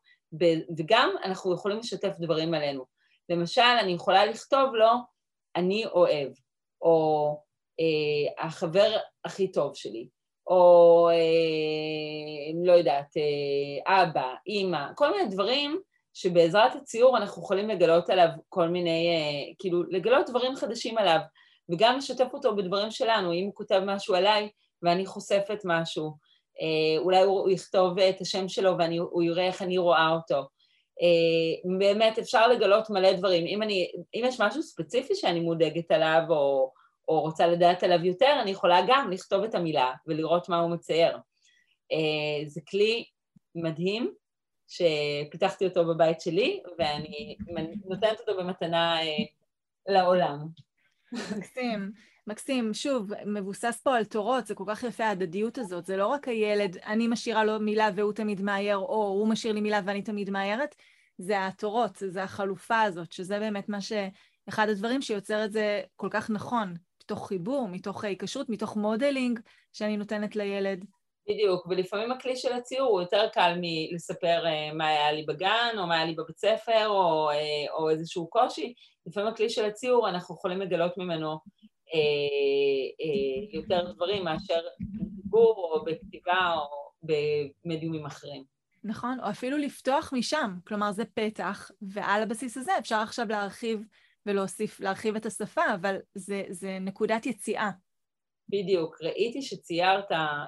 וגם אנחנו יכולים לשתף דברים עלינו. למשל, אני יכולה לכתוב לו, אני אוהב, או אה, החבר הכי טוב שלי, או אה, לא יודעת, אה, אבא, אמא, כל מיני דברים שבעזרת הציור אנחנו יכולים לגלות עליו כל מיני, אה, כאילו לגלות דברים חדשים עליו, וגם לשתף אותו בדברים שלנו, אם הוא כותב משהו עליי ואני חושפת משהו, אה, אולי הוא, הוא יכתוב את השם שלו והוא יראה איך אני רואה אותו, אה, באמת אפשר לגלות מלא דברים, אם, אני, אם יש משהו ספציפי שאני מודאגת עליו או... או רוצה לדעת עליו יותר, אני יכולה גם לכתוב את המילה ולראות מה הוא מצייר. זה כלי מדהים שפיתחתי אותו בבית שלי, ואני נותנת אותו במתנה לעולם. מקסים, מקסים. שוב, מבוסס פה על תורות, זה כל כך יפה ההדדיות הזאת, זה לא רק הילד, אני משאירה לו מילה והוא תמיד מאייר, או הוא משאיר לי מילה ואני תמיד מאיירת, זה התורות, זה החלופה הזאת, שזה באמת מה ש... אחד הדברים שיוצר את זה כל כך נכון, מתוך חיבור, מתוך היקשרות, מתוך מודלינג שאני נותנת לילד. בדיוק, ולפעמים הכלי של הציור הוא יותר קל מלספר מה היה לי בגן, או מה היה לי בבית ספר, או, או איזשהו קושי. לפעמים הכלי של הציור אנחנו יכולים לגלות ממנו אה, אה, יותר דברים מאשר בדיבור או בכתיבה או במדיומים אחרים. נכון, או אפילו לפתוח משם, כלומר זה פתח, ועל הבסיס הזה אפשר עכשיו להרחיב ולהוסיף, להרחיב את השפה, אבל זה, זה נקודת יציאה. בדיוק, ראיתי שציירת אה,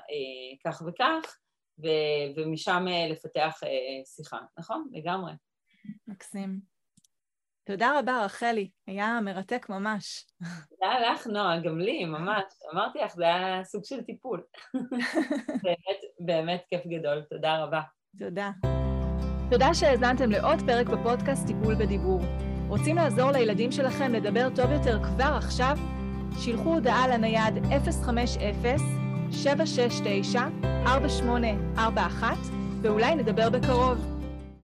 כך וכך, ו- ומשם אה, לפתח אה, שיחה, נכון? לגמרי. מקסים. תודה רבה, רחלי, היה מרתק ממש. תודה לך, נועה, גם לי, ממש. אמרתי לך, זה היה סוג של טיפול. באמת, באמת כיף גדול, תודה רבה. תודה. תודה שהזנתם לעוד פרק בפודקאסט טיפול בדיבור. רוצים לעזור לילדים שלכם לדבר טוב יותר כבר עכשיו? שילחו הודעה לנייד אפס חמש אפס שבע שש תשע ארבע שמונה ארבע אחת ואולי נדבר בקרוב.